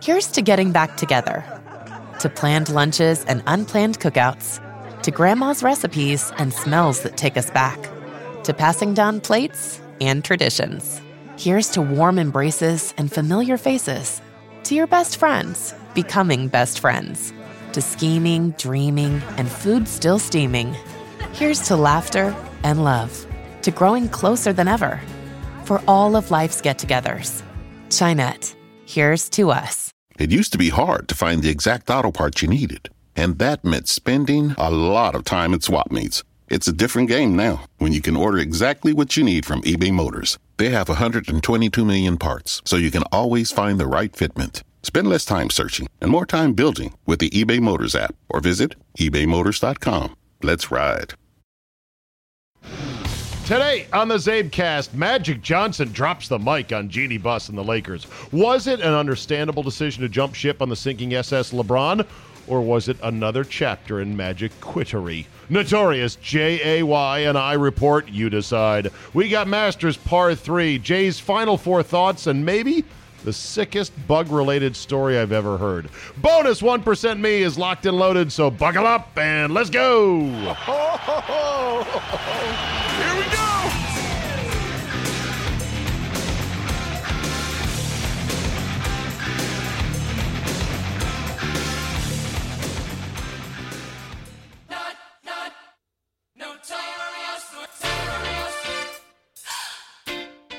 Here's to getting back together, to planned lunches and unplanned cookouts, to grandma's recipes and smells that take us back, to passing down plates and traditions. Here's to warm embraces and familiar faces, to your best friends becoming best friends, to scheming, dreaming, and food still steaming. Here's to laughter and love, to growing closer than ever. For all of life's get-togethers, Chinet, here's to us. It used to be hard to find the exact auto parts you needed, and that meant spending a lot of time at swap meets. It's a different game now when you can order exactly what you need from eBay Motors. They have 122 million parts, so you can always find the right fitment. Spend less time searching and more time building with the eBay Motors app, or visit ebaymotors.com. Let's ride. Today on the Zabecast, Magic Johnson drops the mic on Jeannie Buss and the Lakers. Was it an understandable decision to jump ship on the sinking SS LeBron, or was it another chapter in Magic quittery? Notorious J-A-Y and I report, you decide. We got Masters Par 3, Jay's final four thoughts, and maybe the sickest bug-related story I've ever heard. Bonus 1% Me is locked and loaded, so buckle up and let's go! Here we go!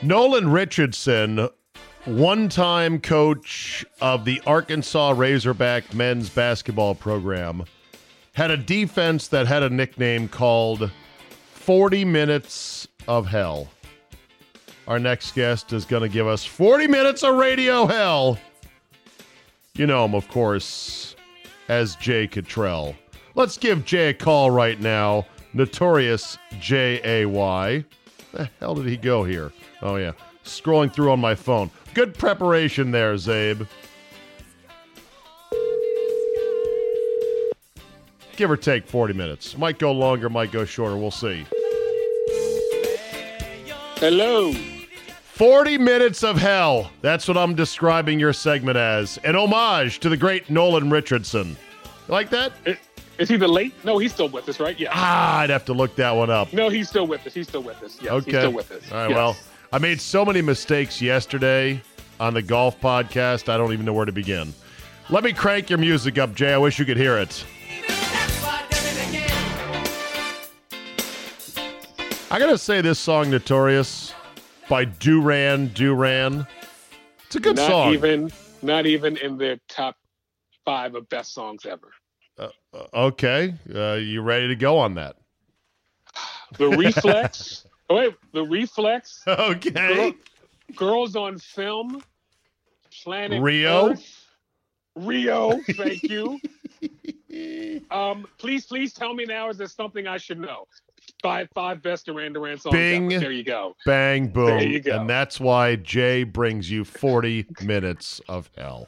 Nolan Richardson, one-time coach of the Arkansas Razorback men's basketball program, had a defense that had a nickname called 40 Minutes of Hell. Our next guest is going to give us 40 minutes of radio hell. You know him, of course, as Jay Cuttrell. Let's give Jay a call right now. Notorious J-A-Y. The hell did he go here? Oh, yeah. Scrolling through on my phone. Good preparation there, Zabe. Give or take 40 minutes. Might go longer, might go shorter. We'll see. Hello. 40 minutes of hell. That's what I'm describing your segment as. An homage to the great Nolan Richardson. You like that? Is he the late? No, he's still with us, right? Yeah. Ah, I'd have to look that one up. No, he's still with us. Yes, okay. He's still with us. All right, yes. Well, I made so many mistakes yesterday on the golf podcast, I don't even know where to begin. Let me crank your music up, Jay. I wish you could hear it. I gotta say this song, Notorious, by Duran Duran. It's a good song. Not even in their top five of best songs ever. Okay. You ready to go on that? The Reflex. Oh, wait, The Reflex. Okay. Girls on Film. Planet Rio. Earth. Rio, thank you. Please tell me now, is there something I should know? Five best Duran Duran songs. Bing, there you go. Bang, boom. There you go. And that's why Jay brings you 40 minutes of hell.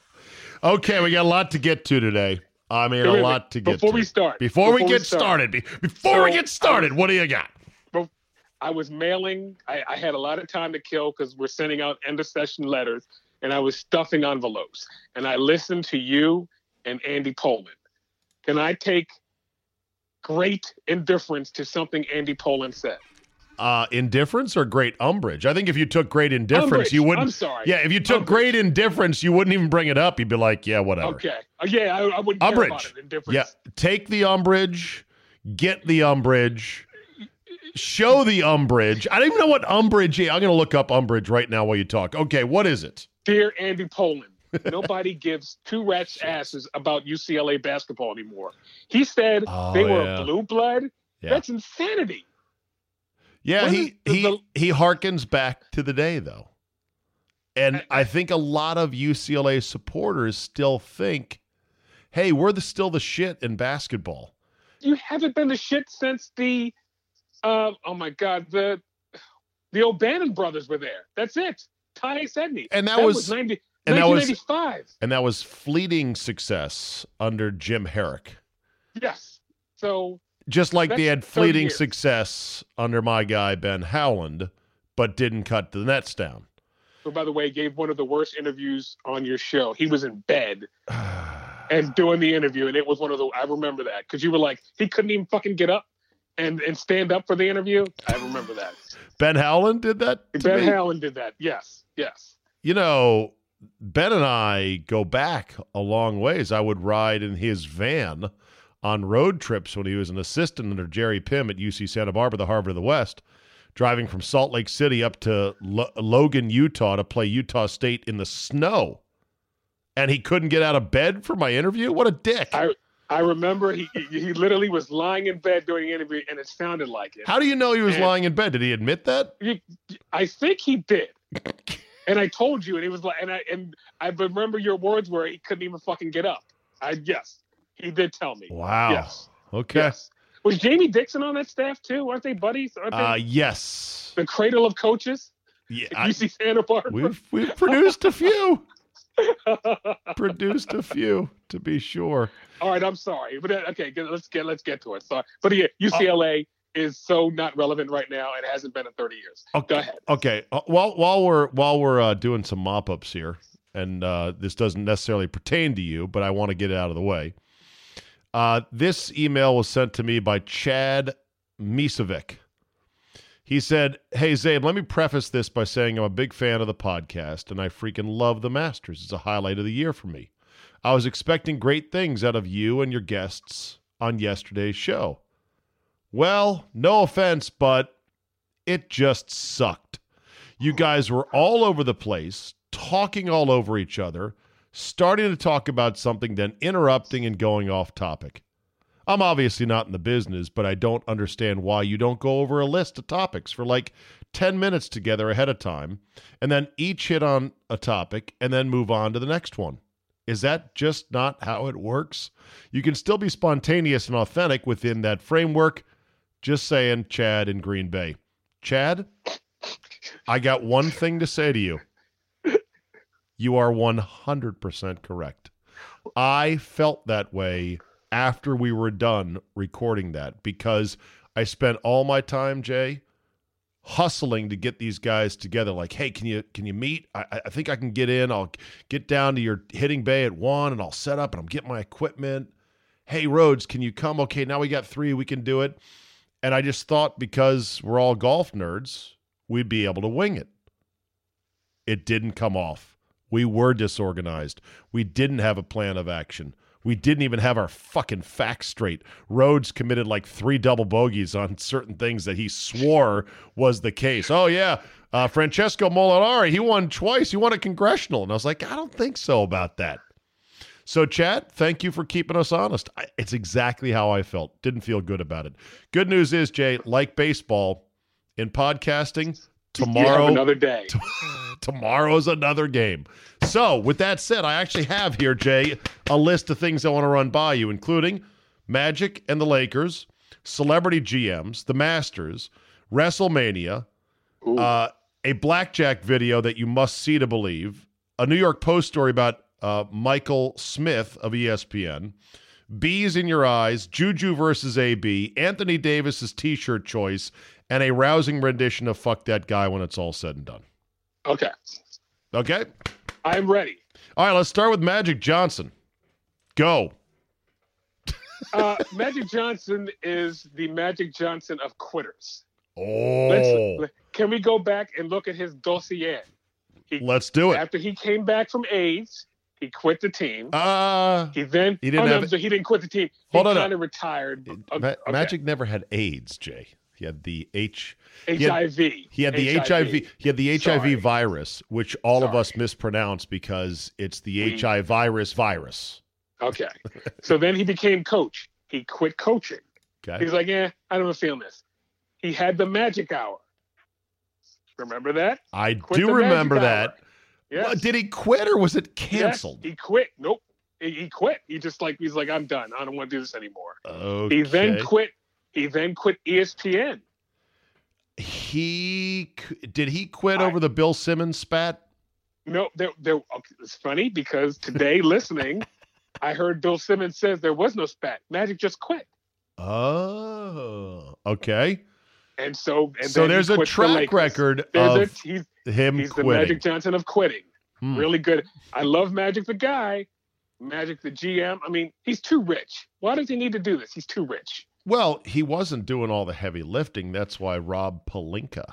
Okay, we got a lot to get to today. I mean, a lot to get to. Before we get started, what do you got? I was mailing. I had a lot of time to kill because we're sending out end of session letters, and I was stuffing envelopes. And I listened to you and Andy Polin. Can I take great indifference to something Andy Polin said? Indifference or great umbrage? I think if you took great indifference, you wouldn't. I'm sorry. Yeah, if you took great indifference, you wouldn't even bring it up. You'd be like, yeah, whatever. Okay. Yeah, I wouldn't care about it. Indifference. Yeah, take the umbrage, get the umbrage. Show the umbrage. I don't even know what umbrage is. I'm going to look up umbrage right now while you talk. Okay, what is it? Dear Andy Polin, nobody gives two rats' asses about UCLA basketball anymore. He said they were a blue blood. Yeah. That's insanity. Yeah, he harkens back to the day, though. And I think a lot of UCLA supporters still think, hey, we're still the shit in basketball. You haven't been the shit since the... oh my God! The O'Bannon brothers were there. That's it. Ty Sedney, and that was 1995, and that was fleeting success under Jim Herrick. Yes. So just like they had fleeting success under my guy Ben Howland, but didn't cut the nets down. who, by the way, gave one of the worst interviews on your show. He was in bed and doing the interview, and it was one of the – I remember that because you were like, he couldn't even fucking get up and stand up for the interview. I remember that. Ben Howland did that? Ben Howland did that, yes, yes. You know, Ben and I go back a long ways. I would ride in his van on road trips when he was an assistant under Jerry Pym at UC Santa Barbara, the Harvard of the West, driving from Salt Lake City up to Logan, Utah to play Utah State in the snow. And he couldn't get out of bed for my interview? What a dick. I remember he literally was lying in bed during the interview, and it sounded like it. How do you know he was lying in bed? Did he admit that? I think he did. And I told you, and it was like, and I remember your words were he couldn't even fucking get up. Yes, he did tell me. Wow. Yes. Okay. Yes. Was Jamie Dixon on that staff too? Aren't they buddies? Aren't they? Yes. The cradle of coaches. Yeah. UC Santa Barbara. We've produced a few. Produced a few, to be sure. All right, I'm sorry, but okay, let's get to it. Sorry, but yeah, UCLA is so not relevant right now, and hasn't been in 30 years. Okay. Go ahead. Okay. While we're doing some mop ups here, and this doesn't necessarily pertain to you, but I want to get it out of the way. This email was sent to me by Chad Misevic. He said, "Hey, Zabe, let me preface this by saying I'm a big fan of the podcast, and I freaking love the Masters. It's a highlight of the year for me. I was expecting great things out of you and your guests on yesterday's show. Well, no offense, but it just sucked. You guys were all over the place, talking all over each other, starting to talk about something, then interrupting and going off topic. I'm obviously not in the business, but I don't understand why you don't go over a list of topics for like 10 minutes together ahead of time, and then each hit on a topic and then move on to the next one. Is that just not how it works? You can still be spontaneous and authentic within that framework. Just saying, Chad in Green Bay." Chad, I got one thing to say to you. You are 100% correct. I felt that way after we were done recording that because I spent all my time, Jay, hustling to get these guys together. Like, hey, can you meet? I think I can get in. I'll get down to your hitting bay at 1:00 and I'll set up and I'm getting my equipment. Hey, Rhodes, can you come? Okay, now we got 3. We can do it. And I just thought because we're all golf nerds, we'd be able to wing it. It didn't come off. We were disorganized. We didn't have a plan of action. We didn't even have our fucking facts straight. Rhodes committed like 3 double bogeys on certain things that he swore was the case. Oh, yeah, Francesco Molinari, he won twice. He won a congressional. And I was like, I don't think so about that. So, Chad, thank you for keeping us honest. It's exactly how I felt. Didn't feel good about it. Good news is, Jay, like baseball, in podcasting, tomorrow, another day. Tomorrow's another game. So, with that said, I actually have here, Jay, a list of things I want to run by you, including Magic and the Lakers, celebrity GMs, the Masters, WrestleMania, a blackjack video that you must see to believe, a New York Post story about Michael Smith of ESPN, bees in your eyes, Juju versus AB, Anthony Davis's t-shirt choice, and a rousing rendition of Fuck That Guy when it's all said and done. Okay. Okay? I'm ready. All right, let's start with Magic Johnson. Go. Magic Johnson is the Magic Johnson of quitters. Oh. Can we go back and look at his dossier? Let's do it. After he came back from AIDS, he quit the team. He didn't quit the team. He kind of retired. Magic never had AIDS, Jay. He had the HIV. He had the HIV virus, which all of us mispronounce because it's the HIV virus. Okay. So then he became coach. He quit coaching. Okay. He's like, I don't feel this. He had the magic hour. Remember that? I do remember that. Yes. Well, did he quit or was it canceled? Yes, he quit. Nope. He quit. He's like, I'm done. I don't want to do this anymore. Okay. He then quit. He then quit ESPN. Did he quit over the Bill Simmons spat? No, it's funny because today listening, I heard Bill Simmons says there was no spat. Magic just quit. Oh, okay. And so, there's a track record of him quitting. He's the Magic Johnson of quitting. Really good. I love Magic the guy, Magic the GM. I mean, he's too rich. Why does he need to do this? He's too rich. Well, he wasn't doing all the heavy lifting. That's why Rob Pelinka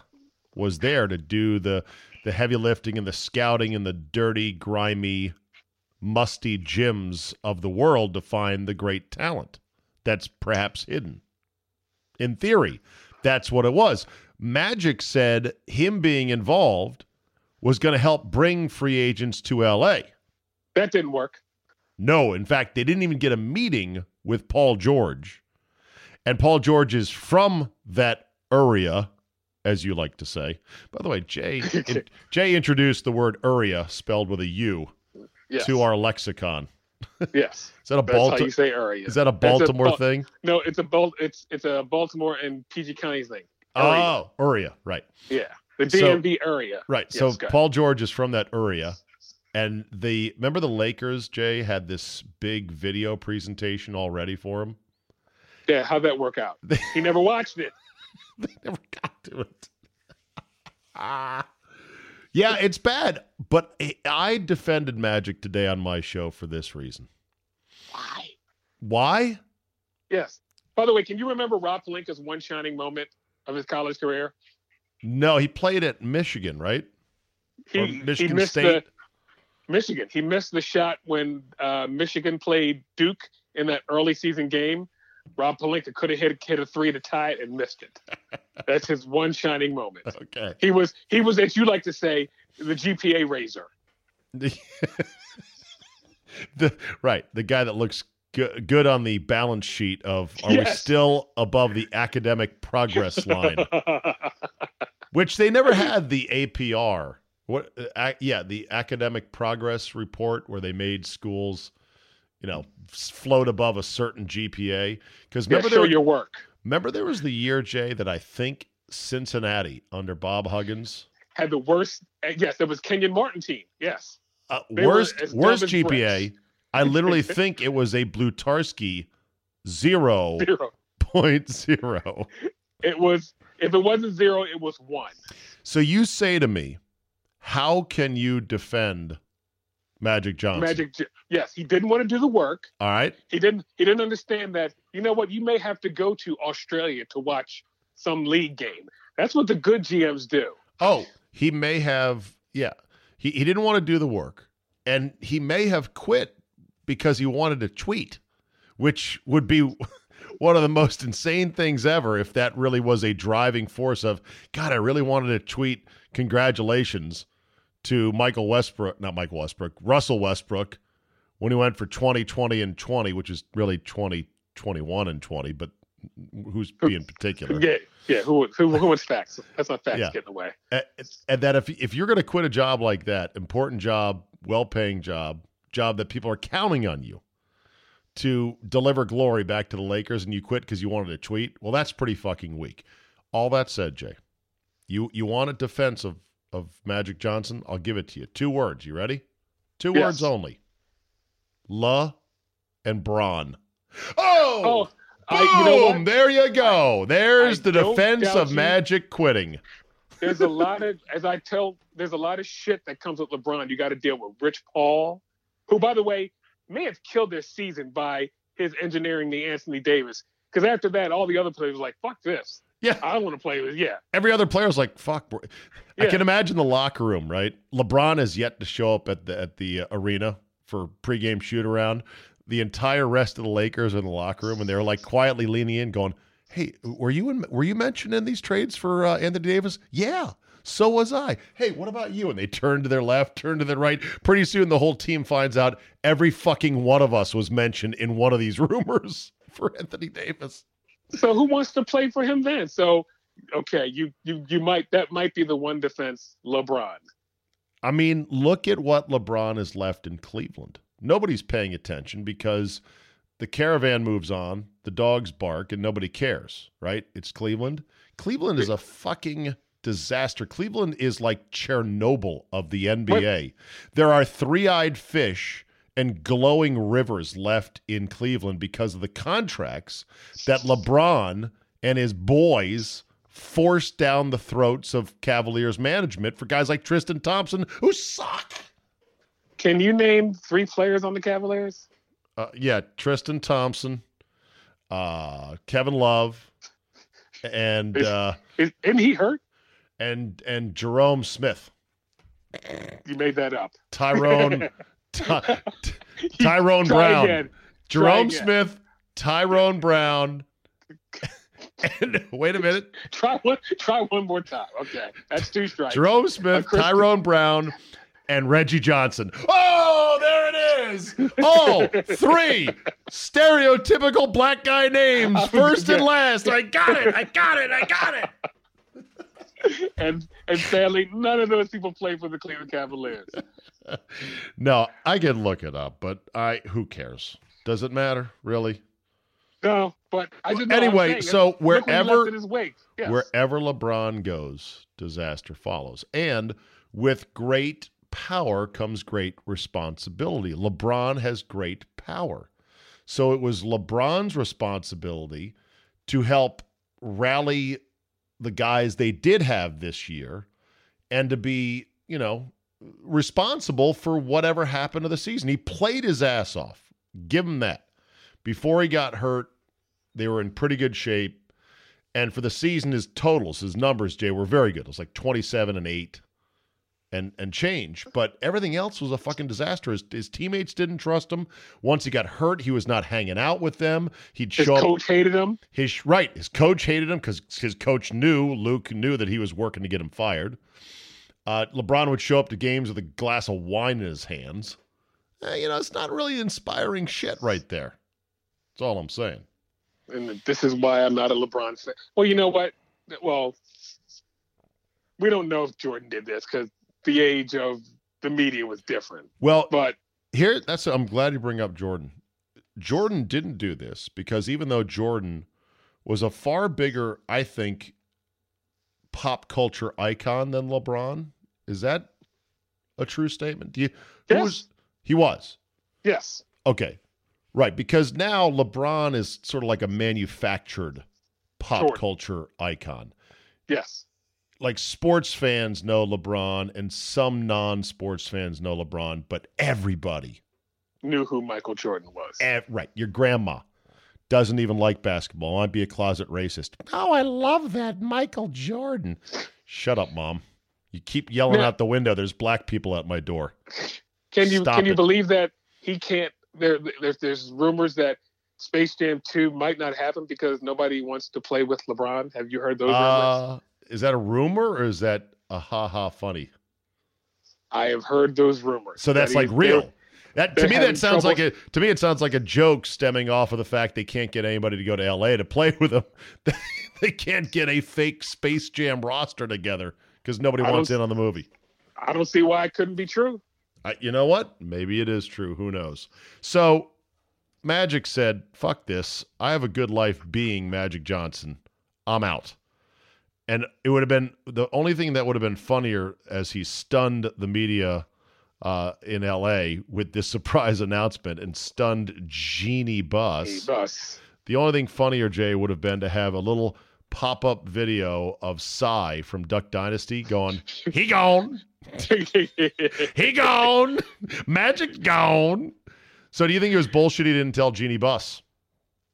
was there to do the heavy lifting and the scouting and the dirty, grimy, musty gyms of the world to find the great talent that's perhaps hidden. In theory, that's what it was. Magic said him being involved was going to help bring free agents to LA. That didn't work. No, in fact, they didn't even get a meeting with Paul George. And Paul George is from that area, as you like to say. By the way, Jay introduced the word area, spelled with a U, yes, to our lexicon. Yes. Is that a Baltimore? You say area. Is that a Baltimore thing? No, it's a Baltimore and PG County thing. Area. Oh, area, right. Yeah. The DMV area. Right. Yes, so Paul George is from that area. And remember the Lakers, Jay, had this big video presentation all ready for him? Yeah, how'd that work out? He never watched it. They never got to it. Yeah, it's bad. But I defended Magic today on my show for this reason. Why? Why? Yes. By the way, can you remember Rob Pelinka's one shining moment of his college career? No, he played at Michigan, right? Michigan. He missed the shot when Michigan played Duke in that early season game. Rob Pelinka could have hit a three to tie it and missed it. That's his one shining moment. Okay. He was, as you like to say, the GPA raiser. The guy that looks good on the balance sheet of, we still above the academic progress line? Which they never had the APR. The academic progress report, where they made schools, float above a certain GPA. Because your work. Remember, there was the year, Jay, that I think Cincinnati under Bob Huggins had the worst. Yes, it was Kenyon Martin team. Yes, worst GPA. I literally think it was a Blutarski 0.0. It was. If it wasn't 0, it was 1. So you say to me, how can you defend Magic Johnson? Yes, he didn't want to do the work. All right. He didn't understand that, you know what, you may have to go to Australia to watch some league game. That's what the good GMs do. Oh, he may have, yeah. He didn't want to do the work. And he may have quit because he wanted to tweet, which would be one of the most insane things ever if that really was a driving force of, God, I really wanted to tweet congratulations to Russell Westbrook, when he went for 20-20 and 20, which is really 20-21 and 20, but who's being particular? Yeah. Who wants facts? That's not facts getting away. And that if you're going to quit a job like that, important job, well-paying job that people are counting on you to deliver glory back to the Lakers, and you quit because you wanted to tweet, well, that's pretty fucking weak. All that said, Jay, you want a defense of Magic Johnson? I'll give it to you. 2 words. You ready? 2 words only. La and Bron. Oh! Boom! There you go. There's the defense of Magic quitting. There's a lot of, there's a lot of shit that comes with LeBron. You got to deal with Rich Paul, who, by the way, may have killed their season by his engineering the Anthony Davis. Because after that, all the other players were like, fuck this. Yeah. I don't want to play with every other player is like, fuck. I can imagine the locker room, right? LeBron has yet to show up at the arena for pregame shoot around. The entire rest of the Lakers are in the locker room, and they're like quietly leaning in going, hey, were you mentioning these trades for Anthony Davis? Yeah, so was I. Hey, what about you? And they turn to their left, turn to their right. Pretty soon the whole team finds out every fucking one of us was mentioned in one of these rumors for Anthony Davis. So who wants to play for him then? So, okay, that might be the one defense, LeBron. I mean, look at what LeBron has left in Cleveland. Nobody's paying attention because the caravan moves on, the dogs bark, and nobody cares, right? It's Cleveland. Cleveland is a fucking disaster. Cleveland is like Chernobyl of the NBA. What? There are three-eyed fish and glowing rivers left in Cleveland because of the contracts that LeBron and his boys forced down the throats of Cavaliers management for guys like Tristan Thompson, who suck. Can you name three players on the Cavaliers? Yeah, Tristan Thompson, Kevin Love, and isn't he hurt? And Jerome Smith. You made that up. Tyrone Brown. Again. Jerome Smith, Tyrone Brown. And wait a minute. Try one more time. Okay. That's two strikes. Jerome Smith, Tyrone Brown, and Reggie Johnson. Oh, there it is. Oh, three stereotypical black guy names, first and last. I got it. And sadly, none of those people play for the Cleveland Cavaliers. No, I can look it up, but who cares? Does it matter, really? No, but I didn't know. Anyway, so wherever LeBron goes, disaster follows. And with great power comes great responsibility. LeBron has great power. So it was LeBron's responsibility to help rally the guys they did have this year and to be, responsible for whatever happened to the season. He played his ass off. Give him that. Before he got hurt, they were in pretty good shape. And for the season, his totals, his numbers, Jay, were very good. It was like 27-8 and change. But everything else was a fucking disaster. His teammates didn't trust him. Once he got hurt, he was not hanging out with them. His coach hated him. His coach hated him because his coach Luke knew that he was working to get him fired. LeBron would show up to games with a glass of wine in his hands. It's not really inspiring shit right there. That's all I'm saying. And this is why I'm not a LeBron fan. Well, you know what? Well, we don't know if Jordan did this because the age of the media was different. Well, but I'm glad you bring up Jordan. Jordan didn't do this because even though Jordan was a far bigger, I think, pop culture icon than LeBron. Is that a true statement? Yes. He was. Yes. Okay. Right. Because now LeBron is sort of like a manufactured pop culture icon. Yes. Like sports fans know LeBron and some non-sports fans know LeBron, but everybody knew who Michael Jordan was. Right. Your grandma doesn't even like basketball. I'd be a closet racist. Oh, I love that Michael Jordan. Shut up, Mom. You keep yelling out the window. There's black people at my door. Can you believe that he can't? There's rumors that Space Jam 2 might not happen because nobody wants to play with LeBron. Have you heard those rumors? Is that a rumor or is that a ha-ha funny? I have heard those rumors. So that's like real. To me, it sounds like a joke stemming off of the fact they can't get anybody to go to LA to play with them. They can't get a fake Space Jam roster together because nobody wants in on the movie. I don't see why it couldn't be true. You know what? Maybe it is true. Who knows? So Magic said, fuck this. I have a good life being Magic Johnson. I'm out. And it would have been the only thing that would have been funnier as he stunned the media in LA with this surprise announcement and stunned Jeannie Buss. The only thing funnier, Jay, would have been to have a little pop-up video of Psy from Duck Dynasty going, he gone. He gone. Magic gone. So do you think it was bullshit he didn't tell Jeannie Buss?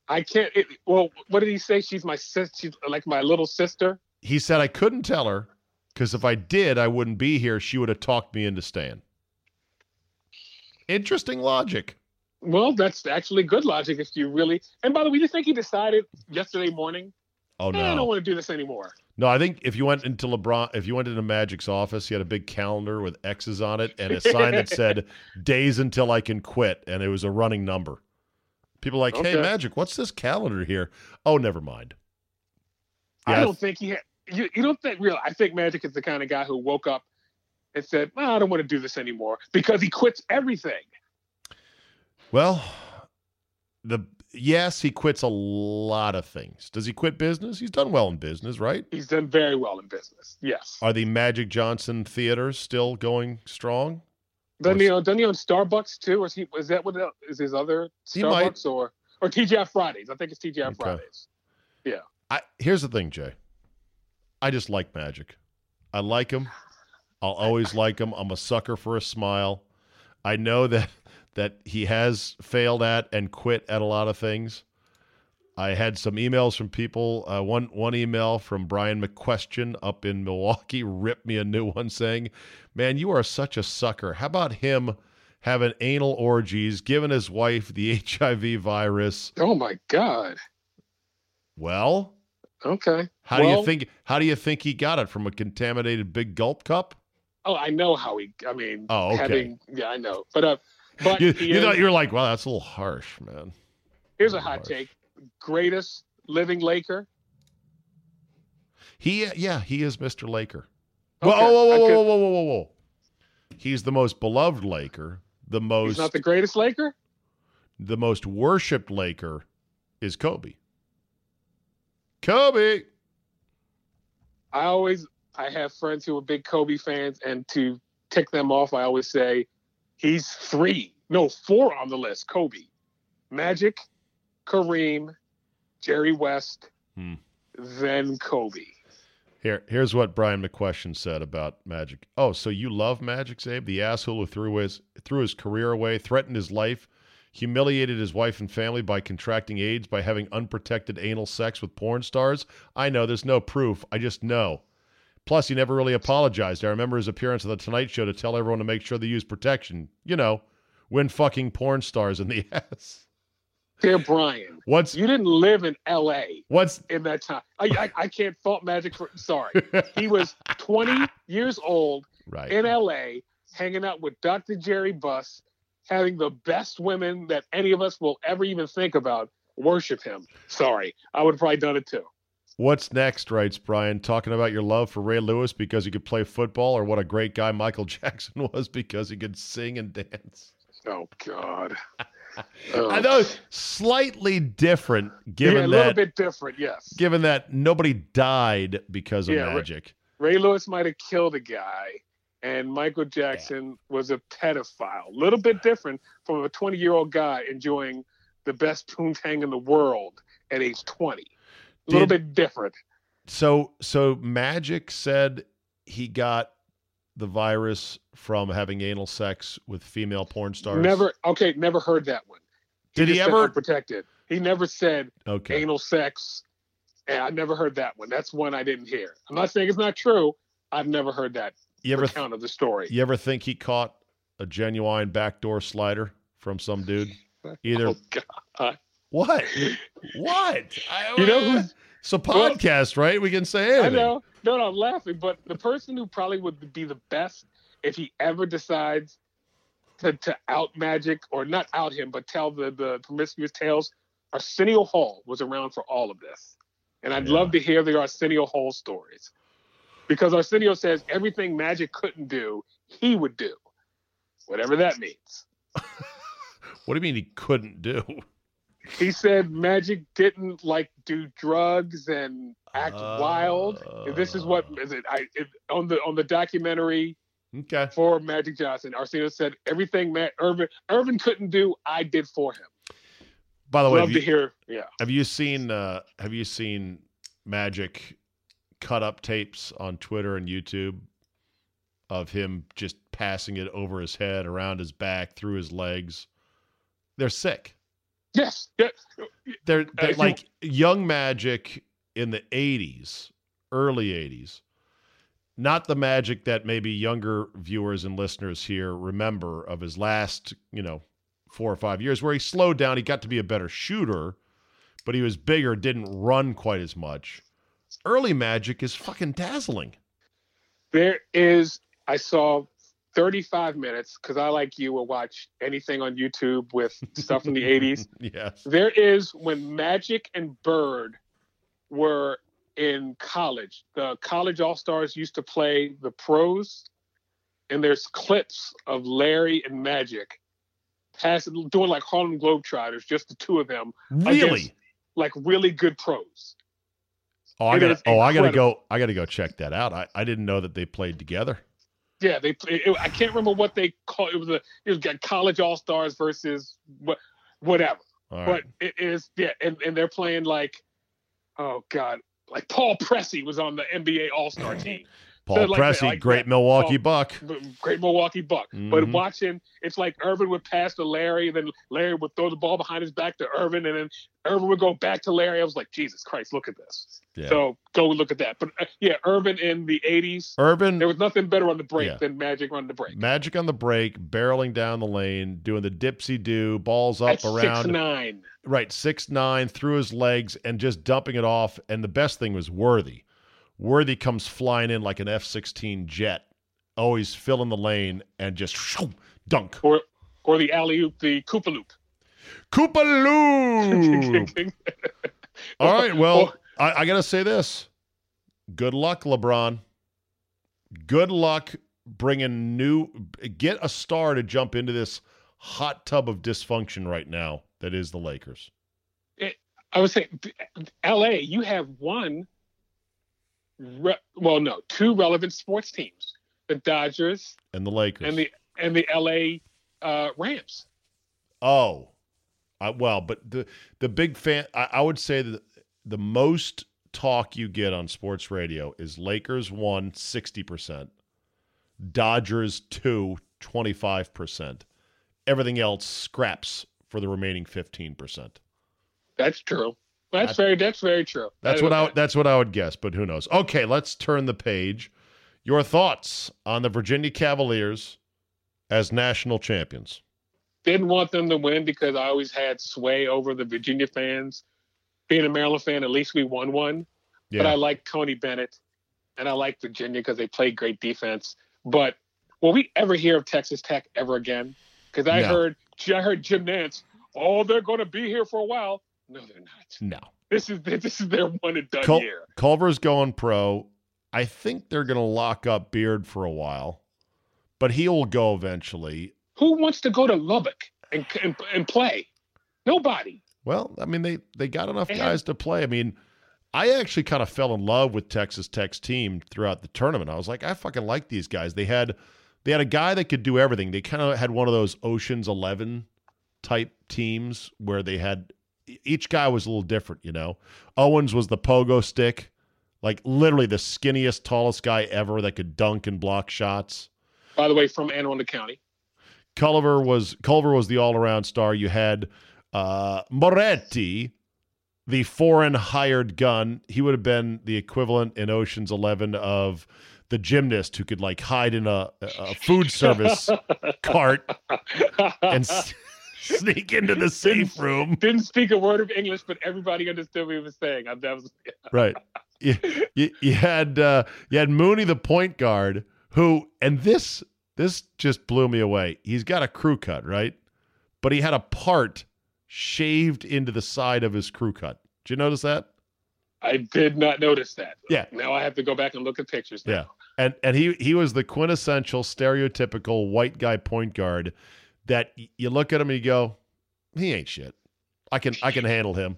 What did he say? She's my sister. She's like my little sister. He said I couldn't tell her because if I did, I wouldn't be here. She would have talked me into staying. Interesting logic. Well, that's actually good logic if you really. And by the way, you think he decided yesterday morning? Oh no, I don't want to do this anymore. No, I think if you went into Magic's office, he had a big calendar with X's on it and a sign that said "Days until I can quit," and it was a running number. People are like, okay. Hey, Magic, what's this calendar here? Oh, never mind. Yeah, I don't think he had. You don't think real? I think Magic is the kind of guy who woke up and said, well, "I don't want to do this anymore," because he quits everything. Well, yes, he quits a lot of things. Does he quit business? He's done well in business, right? He's done very well in business, yes. Are the Magic Johnson theaters still going strong? Doesn't he own Starbucks, too? Or is that what is his other Starbucks? Or TGI Fridays. I think it's TGI Fridays. Yeah. Here's the thing, Jay. I just like Magic. I like him. I'll always like him. I'm a sucker for a smile. I know that he has failed at and quit at a lot of things. I had some emails from people. One email from Brian McQuestion up in Milwaukee ripped me a new one saying, man, you are such a sucker. How about him having anal orgies, giving his wife the HIV virus? Oh, my God. Well, okay. How do you think he got it? From a contaminated big gulp cup? Oh, I know how he, I mean, oh, okay. Yeah, I know. But you thought you were like, wow, that's a little harsh, man. Here's a hot take. Greatest living Laker. He is Mr. Laker. Okay. Whoa. He's the most beloved Laker. He's not the greatest Laker? The most worshipped Laker is Kobe. Kobe. I have friends who are big Kobe fans, and to tick them off, I always say he's four on the list. Kobe, Magic, Kareem, Jerry West, then Kobe. Here's what Brian McQuestion said about Magic. Oh, so you love Magic, Zabe? The asshole who threw his career away, threatened his life, humiliated his wife and family by contracting AIDS, by having unprotected anal sex with porn stars? I know, there's no proof. I just know. Plus, he never really apologized. I remember his appearance on The Tonight Show to tell everyone to make sure they use protection. You know, when fucking porn stars in the ass. Dear Brian, you didn't live in L.A. in that time. I can't fault Magic for... Sorry. He was 20 years old in L.A., hanging out with Dr. Jerry Buss, having the best women that any of us will ever even think about worship him. Sorry. I would have probably done it too. What's next, writes Brian, talking about your love for Ray Lewis because he could play football, or what a great guy Michael Jackson was because he could sing and dance. Oh, God. I know, slightly different given that. A little bit different, yes. Given that nobody died because of Magic. Ray Lewis might have killed a guy, and Michael Jackson was a pedophile. A little bit different from a 20-year-old guy enjoying the best poontang in the world at age 20. A little bit different. So Magic said he got the virus from having anal sex with female porn stars. Never heard that one. Did he ever protect it? He never said anal sex. And I never heard that one. That's one I didn't hear. I'm not saying it's not true. I've never heard that account of the story. You ever think he caught a genuine backdoor slider from some dude? Either. Oh, God. What? It's a podcast, right? We can say anything. I know. No, I'm laughing. But the person who probably would be the best if he ever decides to out Magic, or not out him, but tell the promiscuous tales, Arsenio Hall was around for all of this. And I'd love to hear the Arsenio Hall stories. Because Arsenio says everything Magic couldn't do, he would do. Whatever that means. What do you mean he couldn't do? He said Magic didn't do drugs and act wild. This is what is it? On the documentary for Magic Johnson, Arsenio said everything Irvin couldn't do, I did for him. By the way, have you seen Magic cut up tapes on Twitter and YouTube of him just passing it over his head, around his back, through his legs? They're sick. Yes. They're like young Magic in the 80s, early 80s. Not the Magic that maybe younger viewers and listeners here remember of his last, 4 or 5 years, where he slowed down. He got to be a better shooter, but he was bigger, didn't run quite as much. Early Magic is fucking dazzling. I saw 35 minutes, because I, like you, will watch anything on YouTube with stuff from the 80s. Yes. There is, when Magic and Bird were in college, the college All-Stars used to play the pros, and there's clips of Larry and Magic doing like Harlem Globetrotters, just the two of them. Really? Against, really good pros. Oh, I gotta go check that out. I didn't know that they played together. Yeah, I can't remember what they call it. It was college All-Stars versus whatever. Right. But it is, and they're playing like, oh God, like Paul Pressey was on the NBA All-Star team. Paul Pressey, great Milwaukee Buck. Great Milwaukee Buck. But watching, it's like Irvin would pass to Larry, and then Larry would throw the ball behind his back to Irvin, and then Irvin would go back to Larry. I was like, Jesus Christ, look at this. Yeah. So go look at that. But yeah, Irvin in the 80s. Irvin. There was nothing better on the break than Magic on the break. Magic on the break, barreling down the lane, doing the dipsy-do, balls up at around. 6'9". Right, 6'9", through his legs, and just dumping it off. And the best thing was Worthy. Worthy comes flying in like an F-16 jet, always filling the lane and just shoo, dunk. Or the alley-oop, the Koopaloop. Koopaloop! All right, well, I got to say this. Good luck, LeBron. Good luck bringing get a star to jump into this hot tub of dysfunction right now that is the Lakers. I would say, L.A., you have two relevant sports teams, the Dodgers and the Lakers and the LA Rams. Oh, but the big fan, I would say that the most talk you get on sports radio is Lakers 60%, Dodgers 25%. Everything else scraps for the remaining 15%. That's true. That's very true. That's what I would guess, but who knows? Okay, let's turn the page. Your thoughts on the Virginia Cavaliers as national champions? Didn't want them to win because I always had sway over the Virginia fans. Being a Maryland fan, at least we won one. Yeah. But I like Tony Bennett, and I like Virginia because they played great defense. But will we ever hear of Texas Tech ever again? Because I heard Jim Nance, they're going to be here for a while. No, they're not. No. This is their one and done year. Culver's going pro. I think they're going to lock up Beard for a while, but he will go eventually. Who wants to go to Lubbock and play? Nobody. Well, I mean, they got enough guys to play. I mean, I actually kind of fell in love with Texas Tech's team throughout the tournament. I was like, I fucking like these guys. They had a guy that could do everything. They kind of had one of those Ocean's 11 type teams where they had – each guy was a little different, you know. Owens was the pogo stick, like literally the skinniest, tallest guy ever that could dunk and block shots. By the way, from Anne Arundel County. Culver was the all-around star. You had Moretti, the foreign hired gun. He would have been the equivalent in Ocean's 11 of the gymnast who could like hide in a food service cart and. Sneak into the safe room. Didn't speak a word of English, but everybody understood what he was saying. Right. You had Mooney, the point guard, who, and this just blew me away. He's got a crew cut, right? But he had a part shaved into the side of his crew cut. Did you notice that? I did not notice that. Yeah. Now I have to go back and look at pictures now. Yeah. And he was the quintessential, stereotypical white guy point guard. That you look at him and you go, he ain't shit. I can handle him.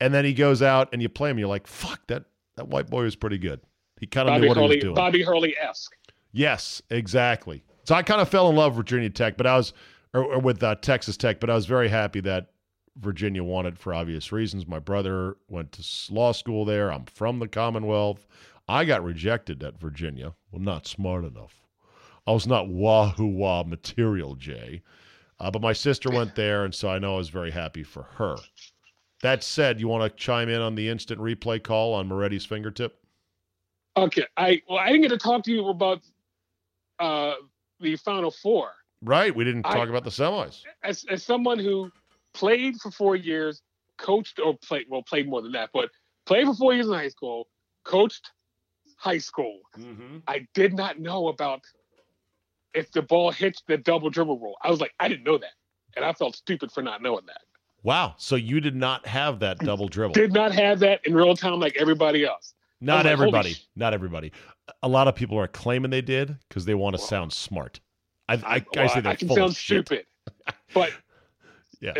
And then he goes out and you play him. You're like, fuck, that white boy was pretty good. He kind of knew what he was doing. Bobby Hurley-esque. Yes, exactly. So I kind of fell in love with Virginia Tech, or with Texas Tech, but I was very happy that Virginia won it for obvious reasons. My brother went to law school there. I'm from the Commonwealth. I got rejected at Virginia. Well, not smart enough. I was not wah-hoo-wah material, Jay. But my sister went there, and so I know I was very happy for her. That said, you want to chime in on the instant replay call on Moretti's fingertip? Okay. I didn't get to talk to you about the Final Four. Right. We didn't talk about the semis. As someone who played for 4 years, played more than that, but played for 4 years in high school, coached high school. Mm-hmm. I did not know about – if the ball hits the double dribble rule. I was like, I didn't know that. And I felt stupid for not knowing that. Wow. So you did not have that double dribble. Did not have that in real time like everybody else. Not everybody. Not everybody. A lot of people are claiming they did because they want to sound smart. I say they're I can full sound of shit. Stupid. But yeah.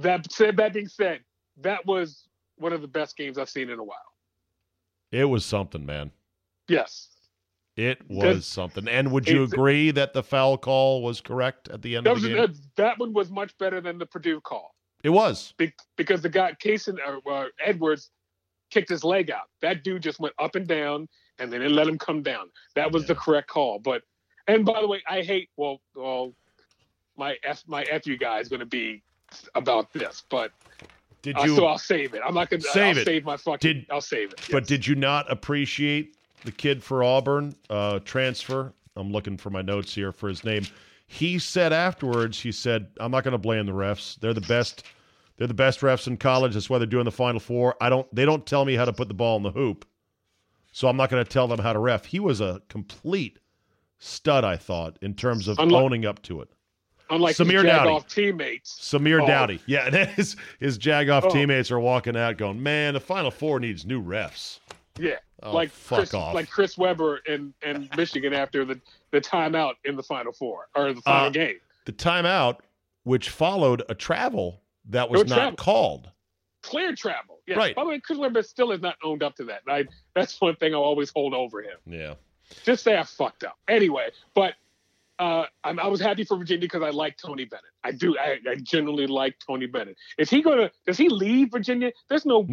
That being said, that was one of the best games I've seen in a while. It was something, man. Yes. It was something. And would you agree that the foul call was correct at the end of the game? That one was much better than the Purdue call. It was. Because the guy, Edwards, kicked his leg out. That dude just went up and down, and they didn't let him come down. That was the correct call. But, and by the way, I hate, well my F you guy is going to be about this, but so I'll save it. I'm not going to save my fucking, I'll save it. Yes. But did you not appreciate the kid for Auburn transfer? I'm looking for my notes here for his name. He said afterwards, he said, I'm not going to blame the refs. They're the best. They're the best refs in college. That's why they're doing the Final Four. They don't tell me how to put the ball in the hoop. So I'm not going to tell them how to ref. He was a complete stud, I thought, in terms of owning up to it. Unlike Samir Dowdy teammates. Samir Dowdy. Yeah, his jag-off teammates are walking out going, man, the Final Four needs new refs. Yeah. Oh, like Chris Webber and Michigan after the timeout in the Final Four or the final game. The timeout, which followed a travel that was not called. Clear travel. Yeah. Right. By the way, Chris Webber still has not owned up to that. That's one thing I'll always hold over him. Yeah. Just say I fucked up. Anyway, but I was happy for Virginia because I like Tony Bennett. I do. I generally like Tony Bennett. Does he leave Virginia? There's no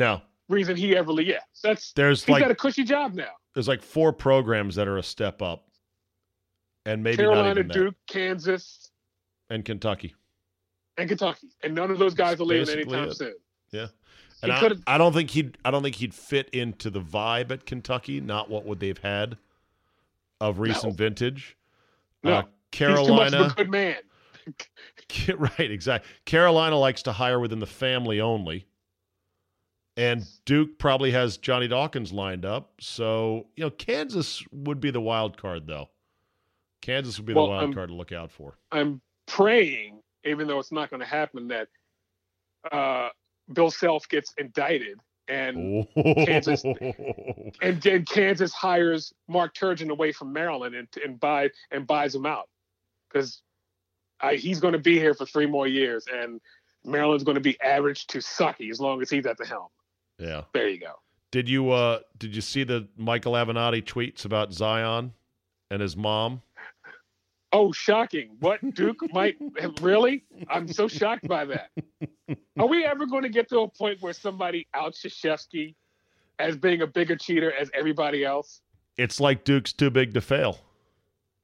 reason he ever leaves. Yeah, he's got a cushy job now. There's like four programs that are a step up, and maybe Carolina, not even Duke, that. Kansas, and Kentucky. And none of those guys are leaving anytime soon. Yeah, and I don't think he'd fit into the vibe at Kentucky. Not what would they've had of recent vintage. No. Carolina, he's too much of a good man. Right, exactly. Carolina likes to hire within the family only, and Duke probably has Johnny Dawkins lined up. So Kansas would be the wild card, though. Kansas would be the wild card to look out for. I'm praying, even though it's not going to happen, that Bill Self gets indicted and Kansas hires Mark Turgeon away from Maryland and buys him out, because he's going to be here for 3 more years, and Maryland's going to be average to sucky as long as he's at the helm. Yeah, there you go. Did you see the Michael Avenatti tweets about Zion and his mom? Oh, shocking! What Duke might have, really? I'm so shocked by that. Are we ever going to get to a point where somebody outs Krzyzewski as being a bigger cheater as everybody else? It's like Duke's too big to fail.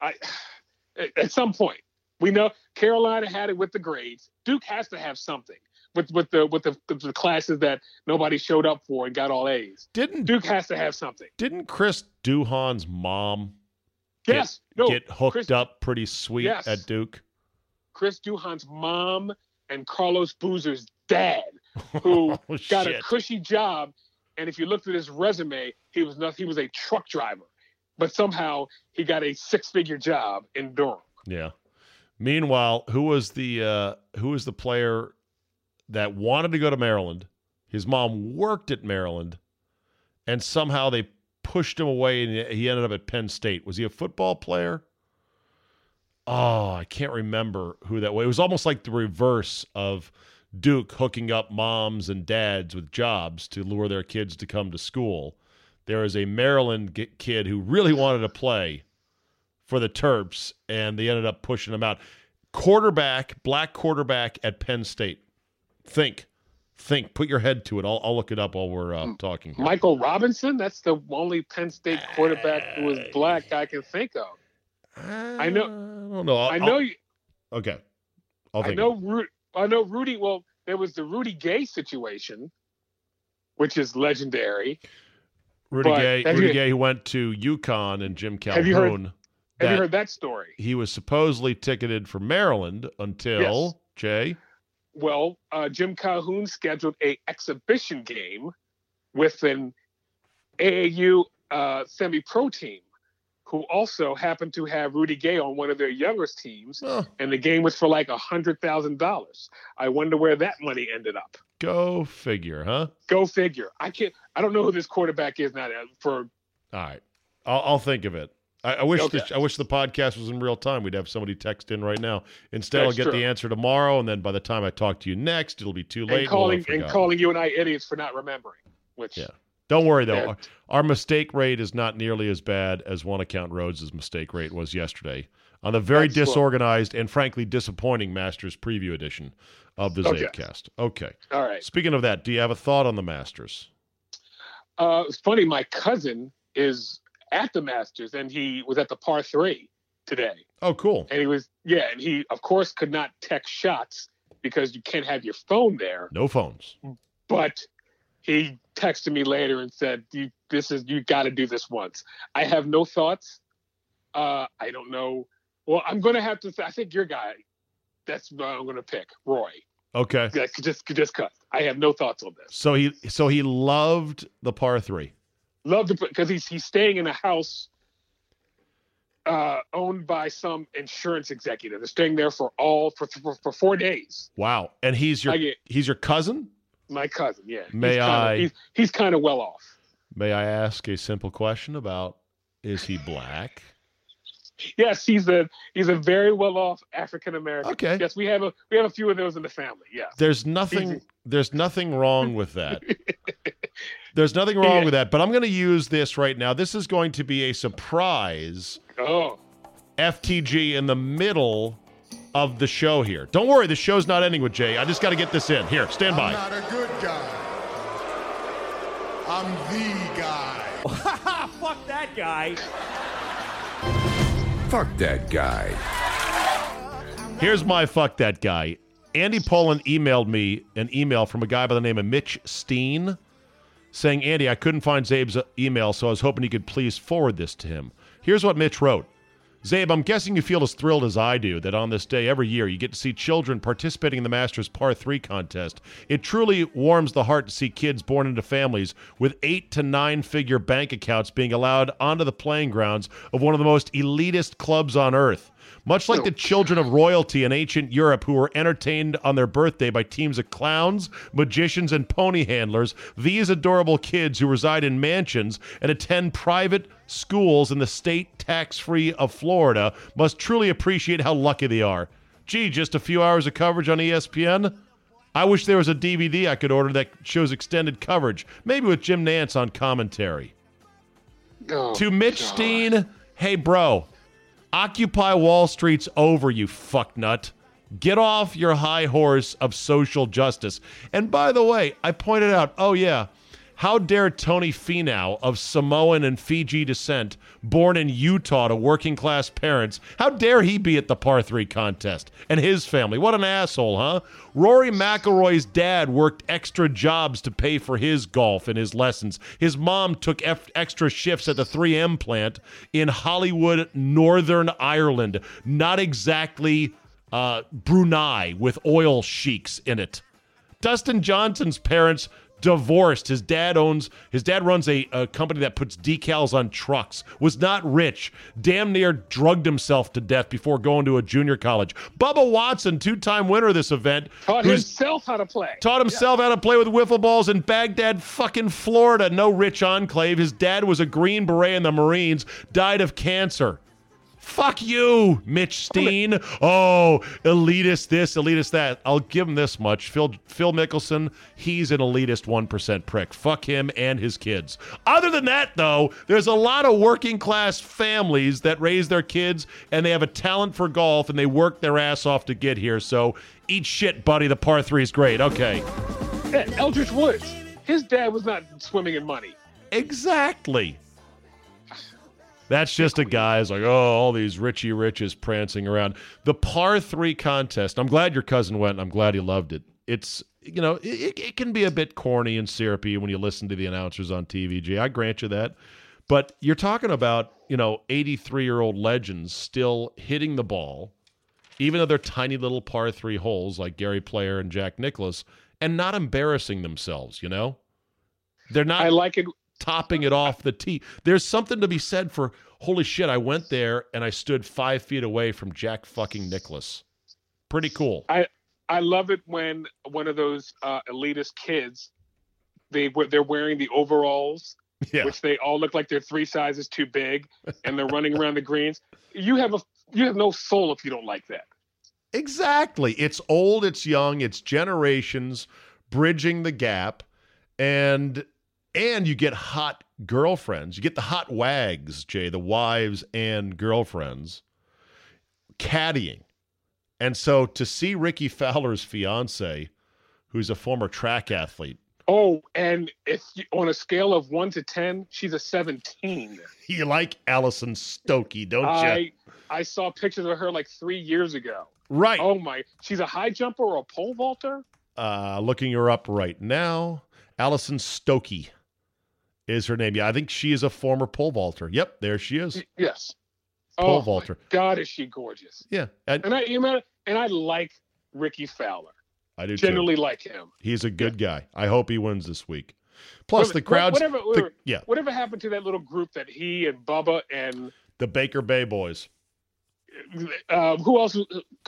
At some point, we know Carolina had it with the grades. Duke has to have something with the classes that nobody showed up for and got all A's. Didn't Duke has to have something? Didn't Chris Duhon's mom get hooked up pretty sweet at Duke? Chris Duhon's mom and Carlos Boozer's dad, who got a cushy job, and if you looked at his resume, he was a truck driver, but somehow he got a 6-figure job in Durham. Yeah. Meanwhile, who was the player that wanted to go to Maryland? His mom worked at Maryland, and somehow they pushed him away, and he ended up at Penn State. Was he a football player? Oh, I can't remember who that was. It was almost like the reverse of Duke hooking up moms and dads with jobs to lure their kids to come to school. There is a Maryland kid who really wanted to play for the Terps, and they ended up pushing him out. Black quarterback at Penn State. Think. Put your head to it. I'll look it up while we're talking here. Michael Robinson? That's the only Penn State quarterback who was black I can think of. I know. I don't know. Okay. I know Rudy. Well, there was the Rudy Gay situation, which is legendary. Rudy Gay, who went to UConn, and Jim Calhoun. Have you heard that story? He was supposedly ticketed for Maryland until Jay. Well, Jim Calhoun scheduled an exhibition game with an AAU semi-pro team who also happened to have Rudy Gay on one of their youngest teams, and the game was for like $100,000. I wonder where that money ended up. Go figure, huh? Go figure. I don't know who this quarterback is now. All right, I'll think of it. I wish the podcast was in real time. We'd have somebody text in right now. Instead, I'll get the answer tomorrow, and then by the time I talk to you next, it'll be too late. And calling you and I idiots for not remembering. Don't worry, though. Our mistake rate is not nearly as bad as One Account Rhodes' mistake rate was yesterday on the very disorganized and, frankly, disappointing Masters preview edition of the Zabecast. Okay. All right. Speaking of that, do you have a thought on the Masters? It's funny. My cousin is at the Masters, and he was at the par three today. Oh, cool. And he was, yeah, and he, of course, could not text shots because you can't have your phone there. No phones. But he texted me later and said, you got to do this once. I have no thoughts. I don't know. Well, I'm going to have to, I think your guy, that's what I'm going to pick, Roy. Okay. Just cut. I have no thoughts on this. So he loved the par three. Loved it because he's staying in a house owned by some insurance executive. They're staying there for 4 days. Wow. And he's your cousin? My cousin, yeah. He's kind of well off. May I ask a simple question about, is he black? Yes, he's a very well off African American. Okay. Yes, we have a few of those in the family. Yeah. There's nothing wrong with that. There's nothing wrong with that. But I'm going to use this right now. This is going to be a surprise. Oh. FTG in the middle of the show here. Don't worry, the show's not ending with Jay. I just got to get this in. Here, stand by. I'm not a good guy. I'm the guy. Fuck that guy. Fuck that guy. Here's my fuck that guy. Andy Polin emailed me an email from a guy by the name of Mitch Steen saying, Andy, I couldn't find Zabe's email, so I was hoping you could please forward this to him. Here's what Mitch wrote. Zabe, I'm guessing you feel as thrilled as I do that on this day every year you get to see children participating in the Masters Par 3 contest. It truly warms the heart to see kids born into families with 8 to 9 figure bank accounts being allowed onto the playing grounds of one of the most elitist clubs on earth. Much like the children of royalty in ancient Europe who were entertained on their birthday by teams of clowns, magicians, and pony handlers, these adorable kids who reside in mansions and attend private schools in the state tax-free of Florida must truly appreciate how lucky they are. Gee, just a few hours of coverage on ESPN? I wish there was a DVD I could order that shows extended coverage, maybe with Jim Nantz on commentary. Oh, to Mitch Steen, hey, bro. Occupy Wall Street's over, you fucknut. Get off your high horse of social justice. And by the way, I pointed out, oh yeah, how dare Tony Finau of Samoan and Fiji descent, born in Utah to working-class parents, how dare he be at the par 3 contest and his family? What an asshole, huh? Rory McIlroy's dad worked extra jobs to pay for his golf and his lessons. His mom took extra shifts at the 3M plant in Hollywood, Northern Ireland. Not exactly Brunei with oil sheiks in it. Dustin Johnson's parents divorced. His dad runs a company that puts decals on trucks, was not rich, damn near drugged himself to death before going to a junior college. Bubba Watson, two-time winner of this event, taught himself how to play. Taught himself how to play with wiffle balls in Baghdad, fucking Florida. No rich enclave. His dad was a Green Beret in the Marines, died of cancer. Fuck you, Mitch Steen. Oh, elitist this, elitist that. I'll give him this much. Phil Mickelson, he's an elitist 1% prick. Fuck him and his kids. Other than that, though, there's a lot of working class families that raise their kids, and they have a talent for golf, and they work their ass off to get here. So eat shit, buddy. The par 3 is great. Okay. Yeah, Eldridge Woods. His dad was not swimming in money. Exactly. That's just a guy who's like, oh, all these Richie Riches prancing around. The par 3 contest, I'm glad your cousin went, and I'm glad he loved it. It's, you know, it can be a bit corny and syrupy when you listen to the announcers on TV, Jay. I grant you that. But you're talking about, you know, 83-year-old legends still hitting the ball, even though they're tiny little par 3 holes like Gary Player and Jack Nicklaus, and not embarrassing themselves, you know? They're not... I like it. Topping it off the tee. There's something to be said for, holy shit, I went there and I stood 5 feet away from Jack fucking Nicklaus. Pretty cool. I love it when one of those elitist kids, they're wearing the overalls, which they all look like they're 3 sizes too big, and they're running around the greens. You have no soul if you don't like that. Exactly. It's old, it's young, it's generations bridging the gap, and you get hot girlfriends. You get the hot wags, Jay, the wives and girlfriends, caddying. And so to see Ricky Fowler's fiance, who's a former track athlete. Oh, and it's on a scale of 1 to 10, she's a 17. You like Allison Stokey, don't you? I saw pictures of her like 3 years ago. Right. Oh my, she's a high jumper or a pole vaulter? Looking her up right now. Allison Stokey is her name. Yeah, I think she is a former pole vaulter. Yep, there she is. Yes. Pole vaulter. My God, is she gorgeous. Yeah. And I like Ricky Fowler. I do generally too. Like him. He's a good guy. I hope he wins this week. Plus the crowds. Whatever happened to that little group that he and Bubba and the Baker Bay boys? Who else?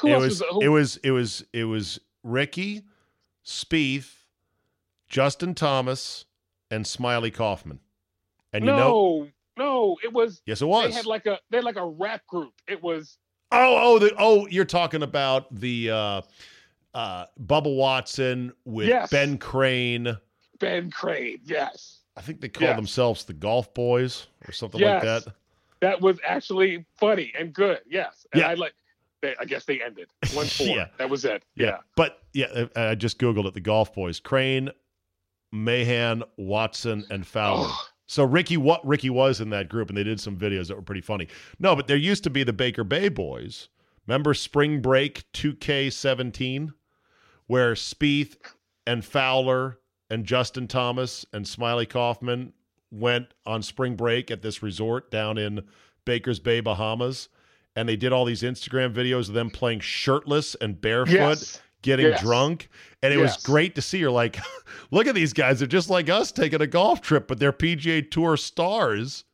It was Ricky, Spieth, Justin Thomas, and Smiley Kaufman. And it was. Yes, it was. They had like a rap group. It was. You're talking about the. Bubba Watson with Ben Crane. Ben Crane, yes. I think they called themselves the Golf Boys or something like that. That was actually funny and good, yes. And I guess they ended 1-4. Yeah. That was it. Yeah. But I just Googled it, the Golf Boys. Crane, Mahan, Watson, and Fowler. So Ricky was in that group, and they did some videos that were pretty funny. No, but there used to be the Baker Bay Boys. Remember Spring Break 2K17, where Spieth and Fowler and Justin Thomas and Smiley Kaufman went on spring break at this resort down in Baker's Bay, Bahamas, and they did all these Instagram videos of them playing shirtless and barefoot, getting drunk, and it was great to see. You're like, look at these guys. They're just like us taking a golf trip, but they're PGA Tour stars.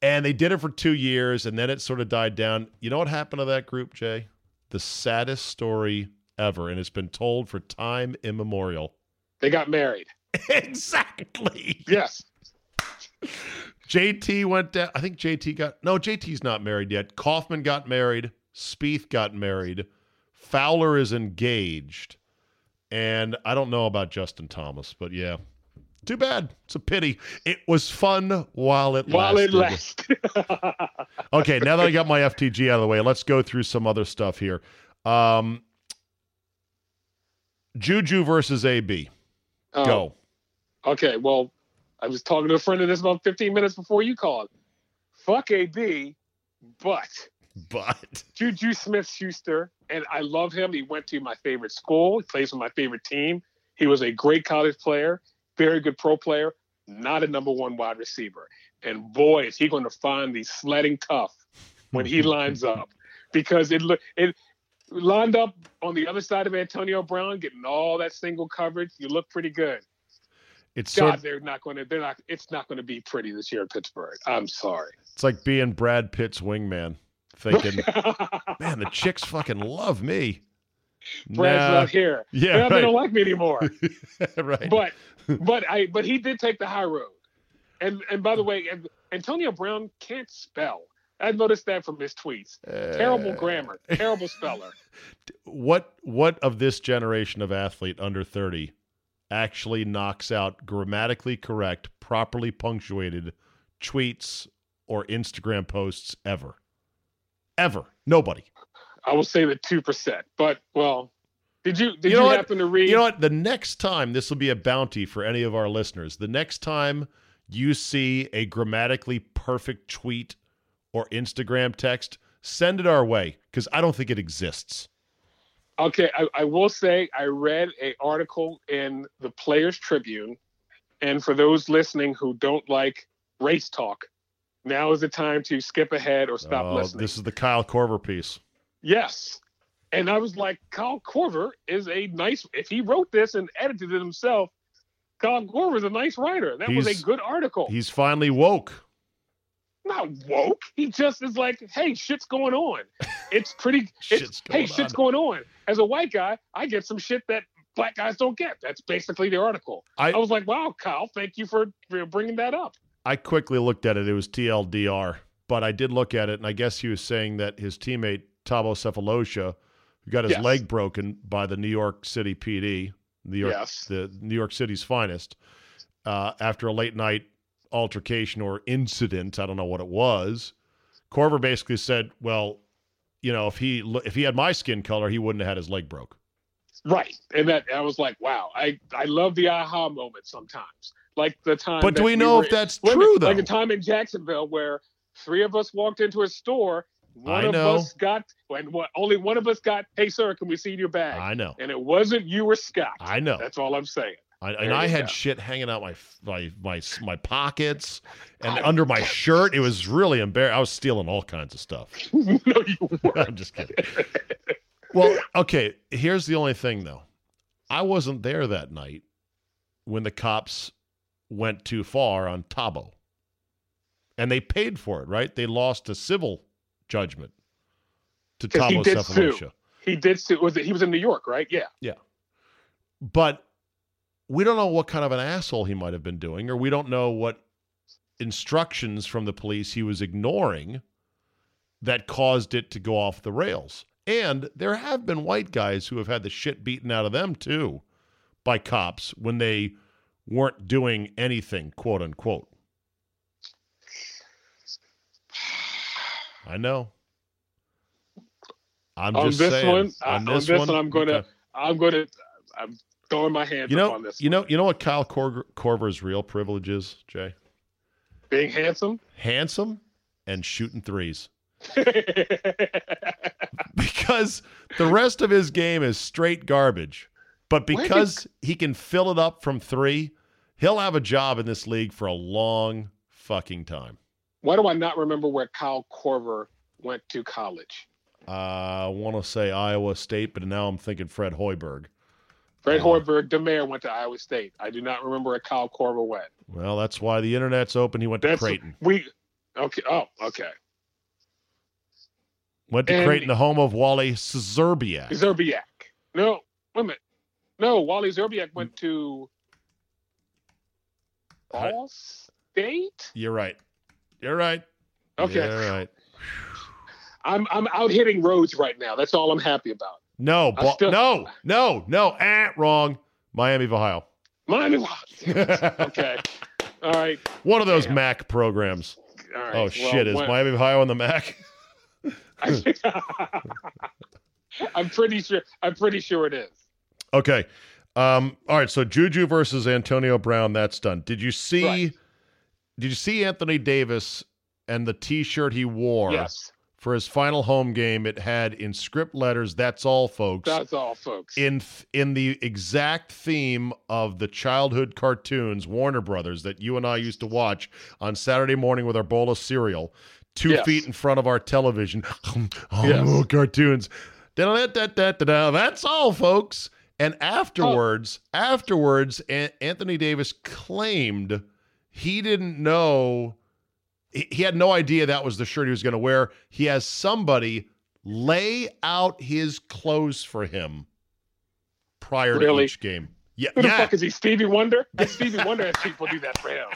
And they did it for 2 years, and then it sort of died down. You know what happened to that group, Jay? The saddest story ever, and it's been told for time immemorial. They got married. Exactly. Yes. JT went down. I think JT got – no, JT's not married yet. Kaufman got married. Spieth got married. Fowler is engaged. And I don't know about Justin Thomas, but yeah. Too bad. It's a pity. It was fun while it lasted. Okay, now that I got my FTG out of the way, let's go through some other stuff here. Juju versus AB. Go. Okay, well, I was talking to a friend of this about 15 minutes before you called. Fuck AB, but Juju Smith-Schuster, and I love him. He went to my favorite school. He plays for my favorite team. He was a great college player. Very good pro player, not a number one wide receiver. And boy, is he going to find the sledding tough when he lines up. Because it lined up on the other side of Antonio Brown, getting all that single coverage. You look pretty good. It's not going to be pretty this year in Pittsburgh. I'm sorry. It's like being Brad Pitt's wingman, thinking, man, the chicks fucking love me. Brad's not here. Yeah, they don't like me anymore. Right. But he did take the high road. And by the way, Antonio Brown can't spell. I noticed that from his tweets. Terrible grammar, terrible speller. What of this generation of athlete under 30 actually knocks out grammatically correct, properly punctuated tweets or Instagram posts ever? Ever. Nobody. I will say the 2%, but well, did you happen to read? You know what? The next time, this will be a bounty for any of our listeners. The next time you see a grammatically perfect tweet or Instagram text, send it our way because I don't think it exists. Okay. I will say I read an article in the Players Tribune, and for those listening who don't like race talk, now is the time to skip ahead or stop listening. This is the Kyle Korver piece. Yes. And I was like, Kyle Korver is a nice – if he wrote this and edited it himself, Kyle Korver is a nice writer. That was a good article. He's finally woke. Not woke. He just is like, hey, shit's going on. It's pretty – shit's going on. As a white guy, I get some shit that black guys don't get. That's basically the article. I was like, wow, Kyle, thank you for bringing that up. I quickly looked at it. It was TLDR. But I did look at it, and I guess he was saying that his teammate – Thabo Sefolosha, who got his leg broken by the New York City PD, the New York City's finest, after a late night altercation or incident. I don't know what it was. Korver basically said, well, you know, if he had my skin color, he wouldn't have had his leg broke. Right. And that I was like, wow, I love the aha moment sometimes. Like the time. But do we know if that's true, though? Like the time in Jacksonville where three of us walked into a store. One of us got, and only one of us got, hey, sir, can we see your bag? I know. And it wasn't you or Scott. I know. That's all I'm saying. I had shit hanging out my pockets and under my shirt. It was really embarrassing. I was stealing all kinds of stuff. No, you weren't. I'm just kidding. Well, okay, here's the only thing, though. I wasn't there that night when the cops went too far on Thabo. And they paid for it, right? They lost a civil judgment to Thabo Sefolosha. He did sue. He was in New York, right? Yeah. Yeah. But we don't know what kind of an asshole he might have been doing, or we don't know what instructions from the police he was ignoring that caused it to go off the rails. And there have been white guys who have had the shit beaten out of them, too, by cops when they weren't doing anything, quote unquote. I know. I'm just saying. On this one, I'm throwing my hands up on this. You know what Kyle Korver's real privilege is, Jay? Being handsome. Handsome and shooting threes. Because the rest of his game is straight garbage. But because he can fill it up from three, he'll have a job in this league for a long fucking time. Why do I not remember where Kyle Korver went to college? I want to say Iowa State, but now I'm thinking Fred Hoiberg. Fred Hoiberg, DeMare went to Iowa State. I do not remember where Kyle Korver went. Well, that's why the internet's open. He went to Creighton. Okay. Went to Creighton, the home of Wally Szczerbiak. No, wait a minute. No, Wally Szczerbiak went to Ball State? You're right. Okay. You're right. I'm out hitting roads right now. That's all I'm happy about. No. Wrong. Miami of Ohio. Okay. All right. One of those MAC programs. All right. Oh shit! Is Miami of Ohio on the MAC? I'm pretty sure it is. Okay. All right. So Juju versus Antonio Brown. That's done. Did you see? Right. Did you see Anthony Davis and the T-shirt he wore for his final home game? It had in script letters, "That's all, folks." That's all, folks. In the exact theme of the childhood cartoons, Warner Brothers, that you and I used to watch on Saturday morning with our bowl of cereal, 2 feet in front of our television. Oh, cartoons. That's all, folks. And afterwards, Anthony Davis claimed he didn't know. He had no idea that was the shirt he was going to wear. He has somebody lay out his clothes for him prior to each game. Yeah. Who the fuck is he? Stevie Wonder? Stevie Wonder has people do that for him.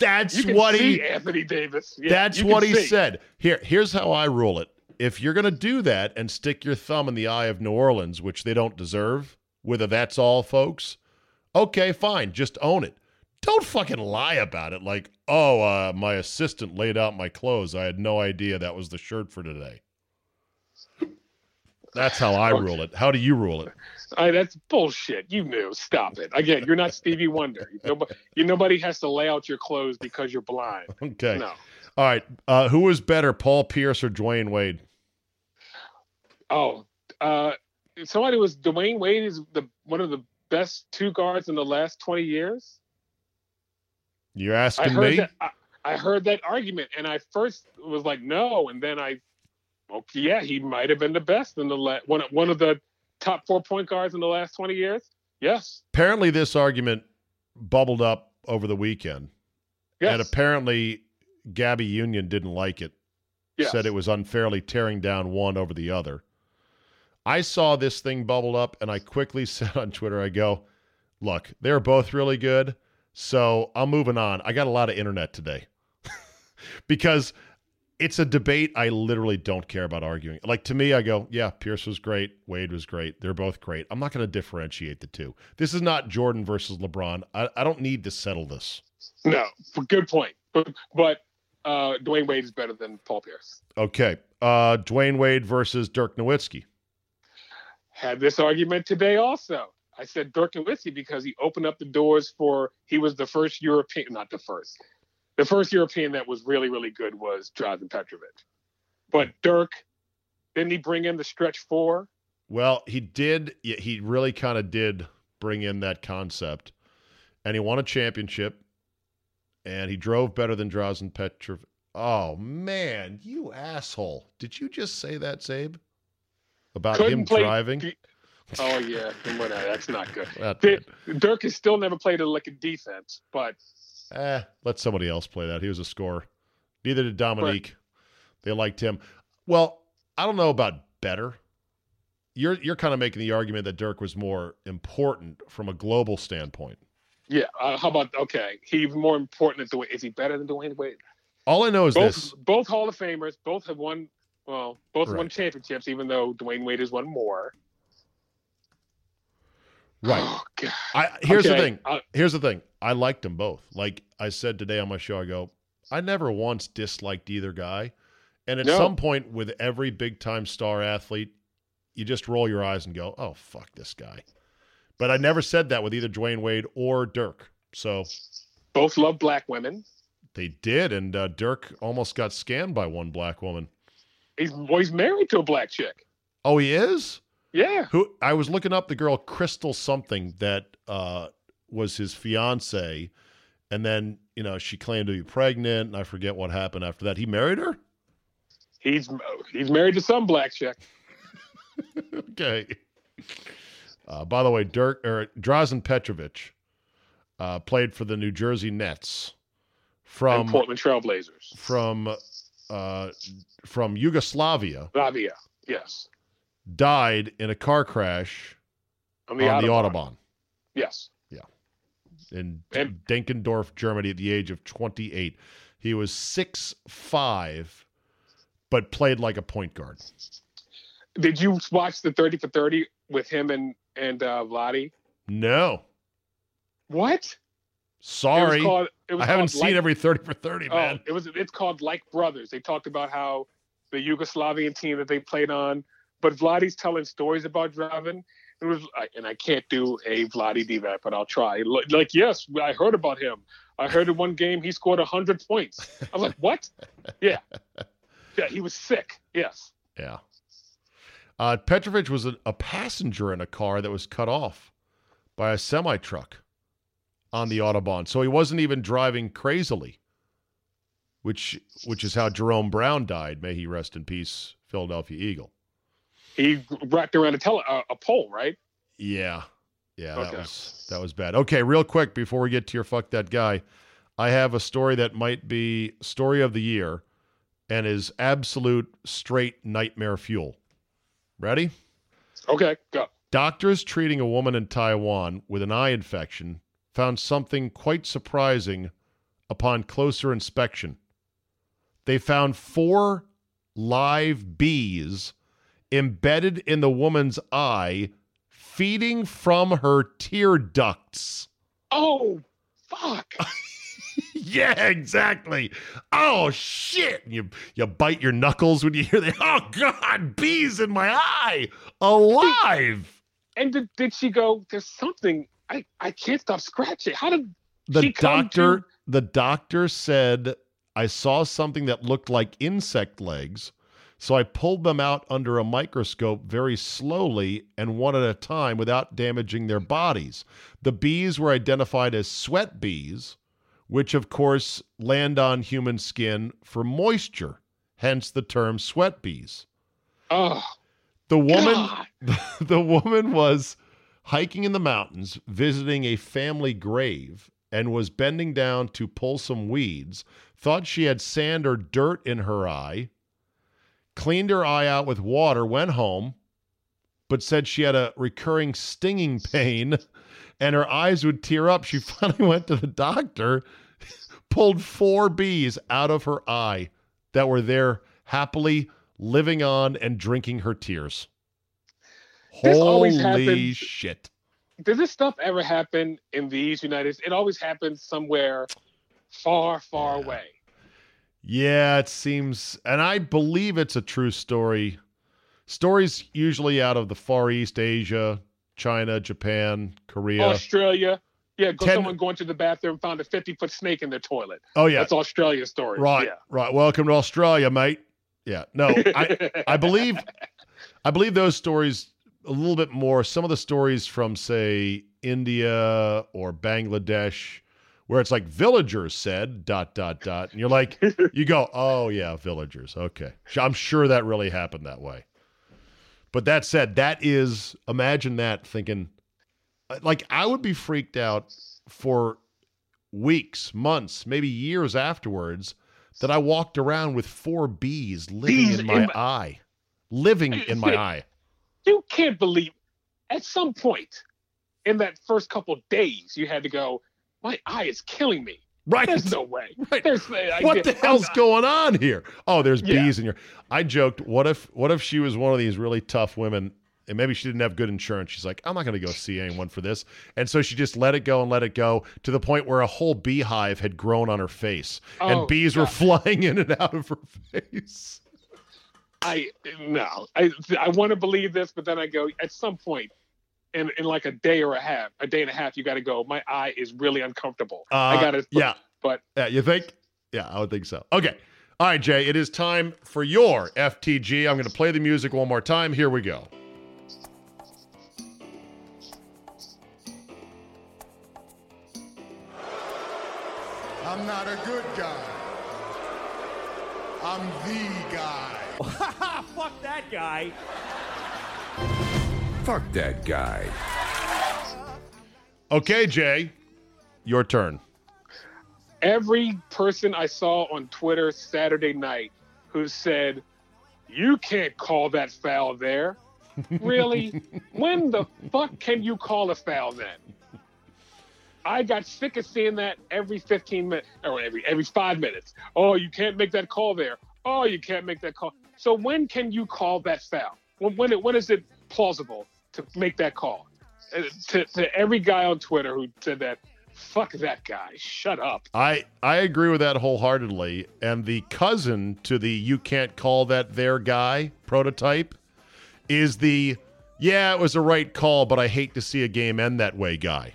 That's what Anthony Davis. Yeah, that's what he said. Here's how I rule it. If you're going to do that and stick your thumb in the eye of New Orleans, which they don't deserve, whether that's all, folks, okay, fine. Just own it. Don't fucking lie about it. Like, my assistant laid out my clothes. I had no idea that was the shirt for today. That's how I rule it. How do you rule it? That's bullshit. You knew. Stop it. Again, you're not Stevie Wonder. Nobody has to lay out your clothes because you're blind. Okay. No. All right. Who was better, Paul Pierce or Dwayne Wade? Dwayne Wade is one of the best two guards in the last 20 years. You're asking me? I heard that argument, and I first was like, no, and then he might have been the best in the one of the top 4 point guards in the last 20 years. Yes. Apparently, this argument bubbled up over the weekend, and apparently, Gabby Union didn't like it. Yes. Said it was unfairly tearing down one over the other. I saw this thing bubbled up, and I quickly said on Twitter, I go, look, they're both really good. So I'm moving on. I got a lot of internet today because it's a debate I literally don't care about arguing. Like, to me, I go, yeah, Pierce was great. Wade was great. They're both great. I'm not going to differentiate the two. This is not Jordan versus LeBron. I don't need to settle this. No, good point. But Dwayne Wade is better than Paul Pierce. Okay. Dwayne Wade versus Dirk Nowitzki. had this argument today also. I said Berkowitz because he opened up the doors for, he was the first European, not the first. The first European that was really, really good was Drazen Petrovic. But Dirk, didn't he bring in the stretch four? Well, he did. He really kind of did bring in that concept. And he won a championship. And he drove better than Drazen Petrovic. Oh, man, you asshole. Did you just say that, Zabe? About him driving? Oh, yeah. That's not good. Dirk has still never played a lick of defense, but... let somebody else play that. He was a scorer. Neither did Dominique. But... they liked him. Well, I don't know about better. You're kind of making the argument that Dirk was more important from a global standpoint. Yeah. How about, okay, he's more important than Dwayne. Is he better than Dwayne Wade? All I know is this. Both Hall of Famers, both have won, won championships, even though Dwayne Wade has won more. Right. Oh, God. Here's the thing. I liked them both. Like I said today on my show, I go, I never once disliked either guy. And at some point with every big-time star athlete, you just roll your eyes and go, oh, fuck this guy. But I never said that with either Dwayne Wade or Dirk. So both love black women. They did, and Dirk almost got scammed by one black woman. He's married to a black chick. Oh, he is? Yeah. Who? I was looking up the girl Crystal something that was his fiancée, and then she claimed to be pregnant, and I forget what happened after that. He married her? He's married to some black chick. Okay. By the way, Drazen Petrovic played for the New Jersey Nets. From and Portland Trailblazers. From Yugoslavia. Slavia, yes. Died in a car crash on the Autobahn. Yes. Yeah. In Denkendorf, Germany at the age of 28. He was 6'5", but played like a point guard. Did you watch the 30 for 30 with him and Vlade? No. What? Sorry. I haven't seen every 30 for 30, man. It's called Like Brothers. They talked about how the Yugoslavian team that they played on, but Vlade's telling stories about Drazen. And I can't do a Vlade DVAP, but I'll try. Like, yes, I heard about him. I heard in one game he scored 100 points. I'm like, what? Yeah. Yeah, he was sick. Yes. Yeah. Petrovic was a passenger in a car that was cut off by a semi-truck on the Autobahn. So he wasn't even driving crazily, which is how Jerome Brown died. May he rest in peace, Philadelphia Eagle. He wrapped around a pole, right? Yeah. Yeah, okay. That was bad. Okay, real quick, before we get to your fuck that guy, I have a story that might be story of the year and is absolute straight nightmare fuel. Ready? Okay, go. Doctors treating a woman in Taiwan with an eye infection found something quite surprising upon closer inspection. They found 4 live bees embedded in the woman's eye, feeding from her tear ducts. Oh, fuck. Yeah, exactly. Oh, shit. You bite your knuckles when you hear that. Oh, God, bees in my eye. Alive. And did she go, there's something... I can't stop scratching. How did the doctor? The doctor said, I saw something that looked like insect legs, so I pulled them out under a microscope very slowly and one at a time without damaging their bodies. The bees were identified as sweat bees, which, of course, land on human skin for moisture, hence the term sweat bees. Oh, the woman was... hiking in the mountains, visiting a family grave, and was bending down to pull some weeds, thought she had sand or dirt in her eye, cleaned her eye out with water, went home, but said she had a recurring stinging pain, and her eyes would tear up. She finally went to the doctor, pulled 4 bees out of her eye that were there happily living on and drinking her tears. This Holy shit. Does this stuff ever happen in these United States? It always happens somewhere far, far away. Yeah, it seems. And I believe it's a true story. Stories usually out of the Far East, Asia, China, Japan, Korea. Australia. Yeah, someone going to the bathroom found a 50-foot snake in their toilet. Oh, yeah. That's Australia stories. Right, yeah. Right. Welcome to Australia, mate. Yeah. No, I believe those stories a little bit more. Some of the stories from, say, India or Bangladesh, where it's like villagers said, .. And you're like, you go, oh, yeah, villagers. Okay. I'm sure that really happened that way. But that said, that is, imagine that thinking, like, I would be freaked out for weeks, months, maybe years afterwards that I walked around with four bees living in my eye. You can't believe at some point in that first couple of days you had to go, my eye is killing me. Right. There's no way. Right. What the hell's going on here? Oh, there's bees in your... I joked, what if she was one of these really tough women... And maybe she didn't have good insurance. She's like, I'm not going to go see anyone for this. And so she just let it go to the point where a whole beehive had grown on her face. Oh, and bees were flying in and out of her face. I want to believe this, but then I go, at some point in like a day and a half, you got to go, my eye is really uncomfortable. I got to. Yeah. But yeah, you think? Yeah, I would think so. Okay. All right, Jay, it is time for your FTG. I'm going to play the music one more time. Here we go. I'm not a good guy. I'm the guy. Fuck that guy. Fuck that guy. Okay, Jay, your turn. Every person I saw on Twitter Saturday night who said, you can't call that foul there. Really? When the fuck can you call a foul then? I got sick of seeing that every 15 minutes or every 5 minutes. Oh, you can't make that call there. Oh, you can't make that call. So when can you call that foul? When is it plausible to make that call? To every guy on Twitter who said that, fuck that guy. Shut up. I agree with that wholeheartedly. And the cousin to the you can't call that there guy prototype is the, yeah, it was the right call, but I hate to see a game end that way guy.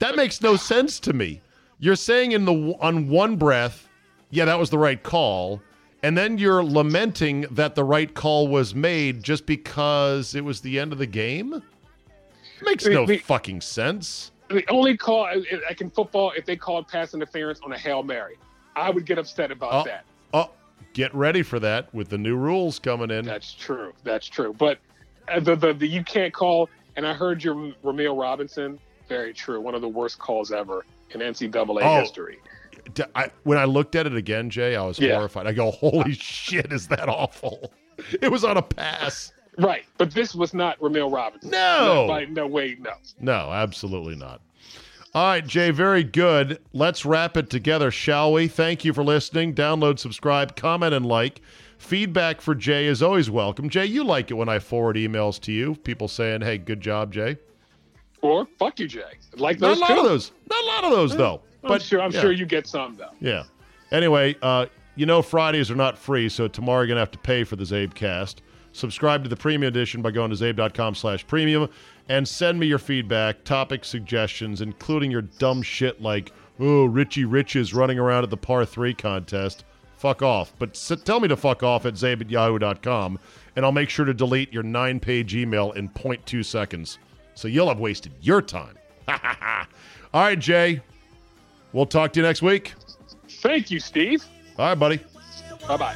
That makes no sense to me. You're saying on one breath, yeah, that was the right call, and then you're lamenting that the right call was made just because it was the end of the game? Makes no fucking sense. The only call I can football if they called pass interference on a Hail Mary. I would get upset about that. Oh, get ready for that with the new rules coming in. That's true. But the you can't call, and I heard your Ramil Robinson. Very true. One of the worst calls ever in NCAA history. When I looked at it again, Jay, I was horrified. I go, holy shit, is that awful? It was on a pass. Right. But this was not Ramil Robinson. No. No way, no. No, absolutely not. All right, Jay, very good. Let's wrap it together, shall we? Thank you for listening. Download, subscribe, comment, and like. Feedback for Jay is always welcome. Jay, you like it when I forward emails to you, people saying, hey, good job, Jay. Or fuck you, Jay. Like those not a lot of those. Not a lot of those, though. But I'm sure you get some, though. Yeah. Anyway, Fridays are not free, so tomorrow you're going to have to pay for the Zabecast. Subscribe to the premium edition by going to zabe.com/premium and send me your feedback, topic suggestions, including your dumb shit like, oh, Richie Rich is running around at the par 3 contest. Fuck off. But tell me to fuck off at zabe@yahoo.com, and I'll make sure to delete your 9-page email in 0.2 seconds. So you'll have wasted your time. All right, Jay. We'll talk to you next week. Thank you, Steve. All right, buddy. Bye-bye.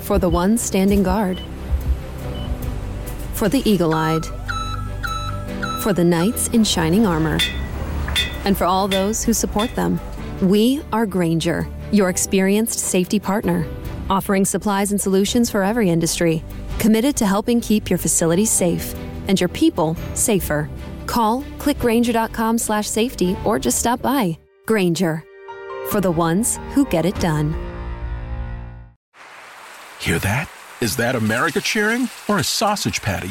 For the one standing guard. For the eagle-eyed. For the knights in shining armor, and for all those who support them. We are Grainger, your experienced safety partner, offering supplies and solutions for every industry, committed to helping keep your facilities safe and your people safer. Call, click grainger.com/safety, or just stop by. Grainger, for the ones who get it done. Hear that? Is that America cheering or a sausage patty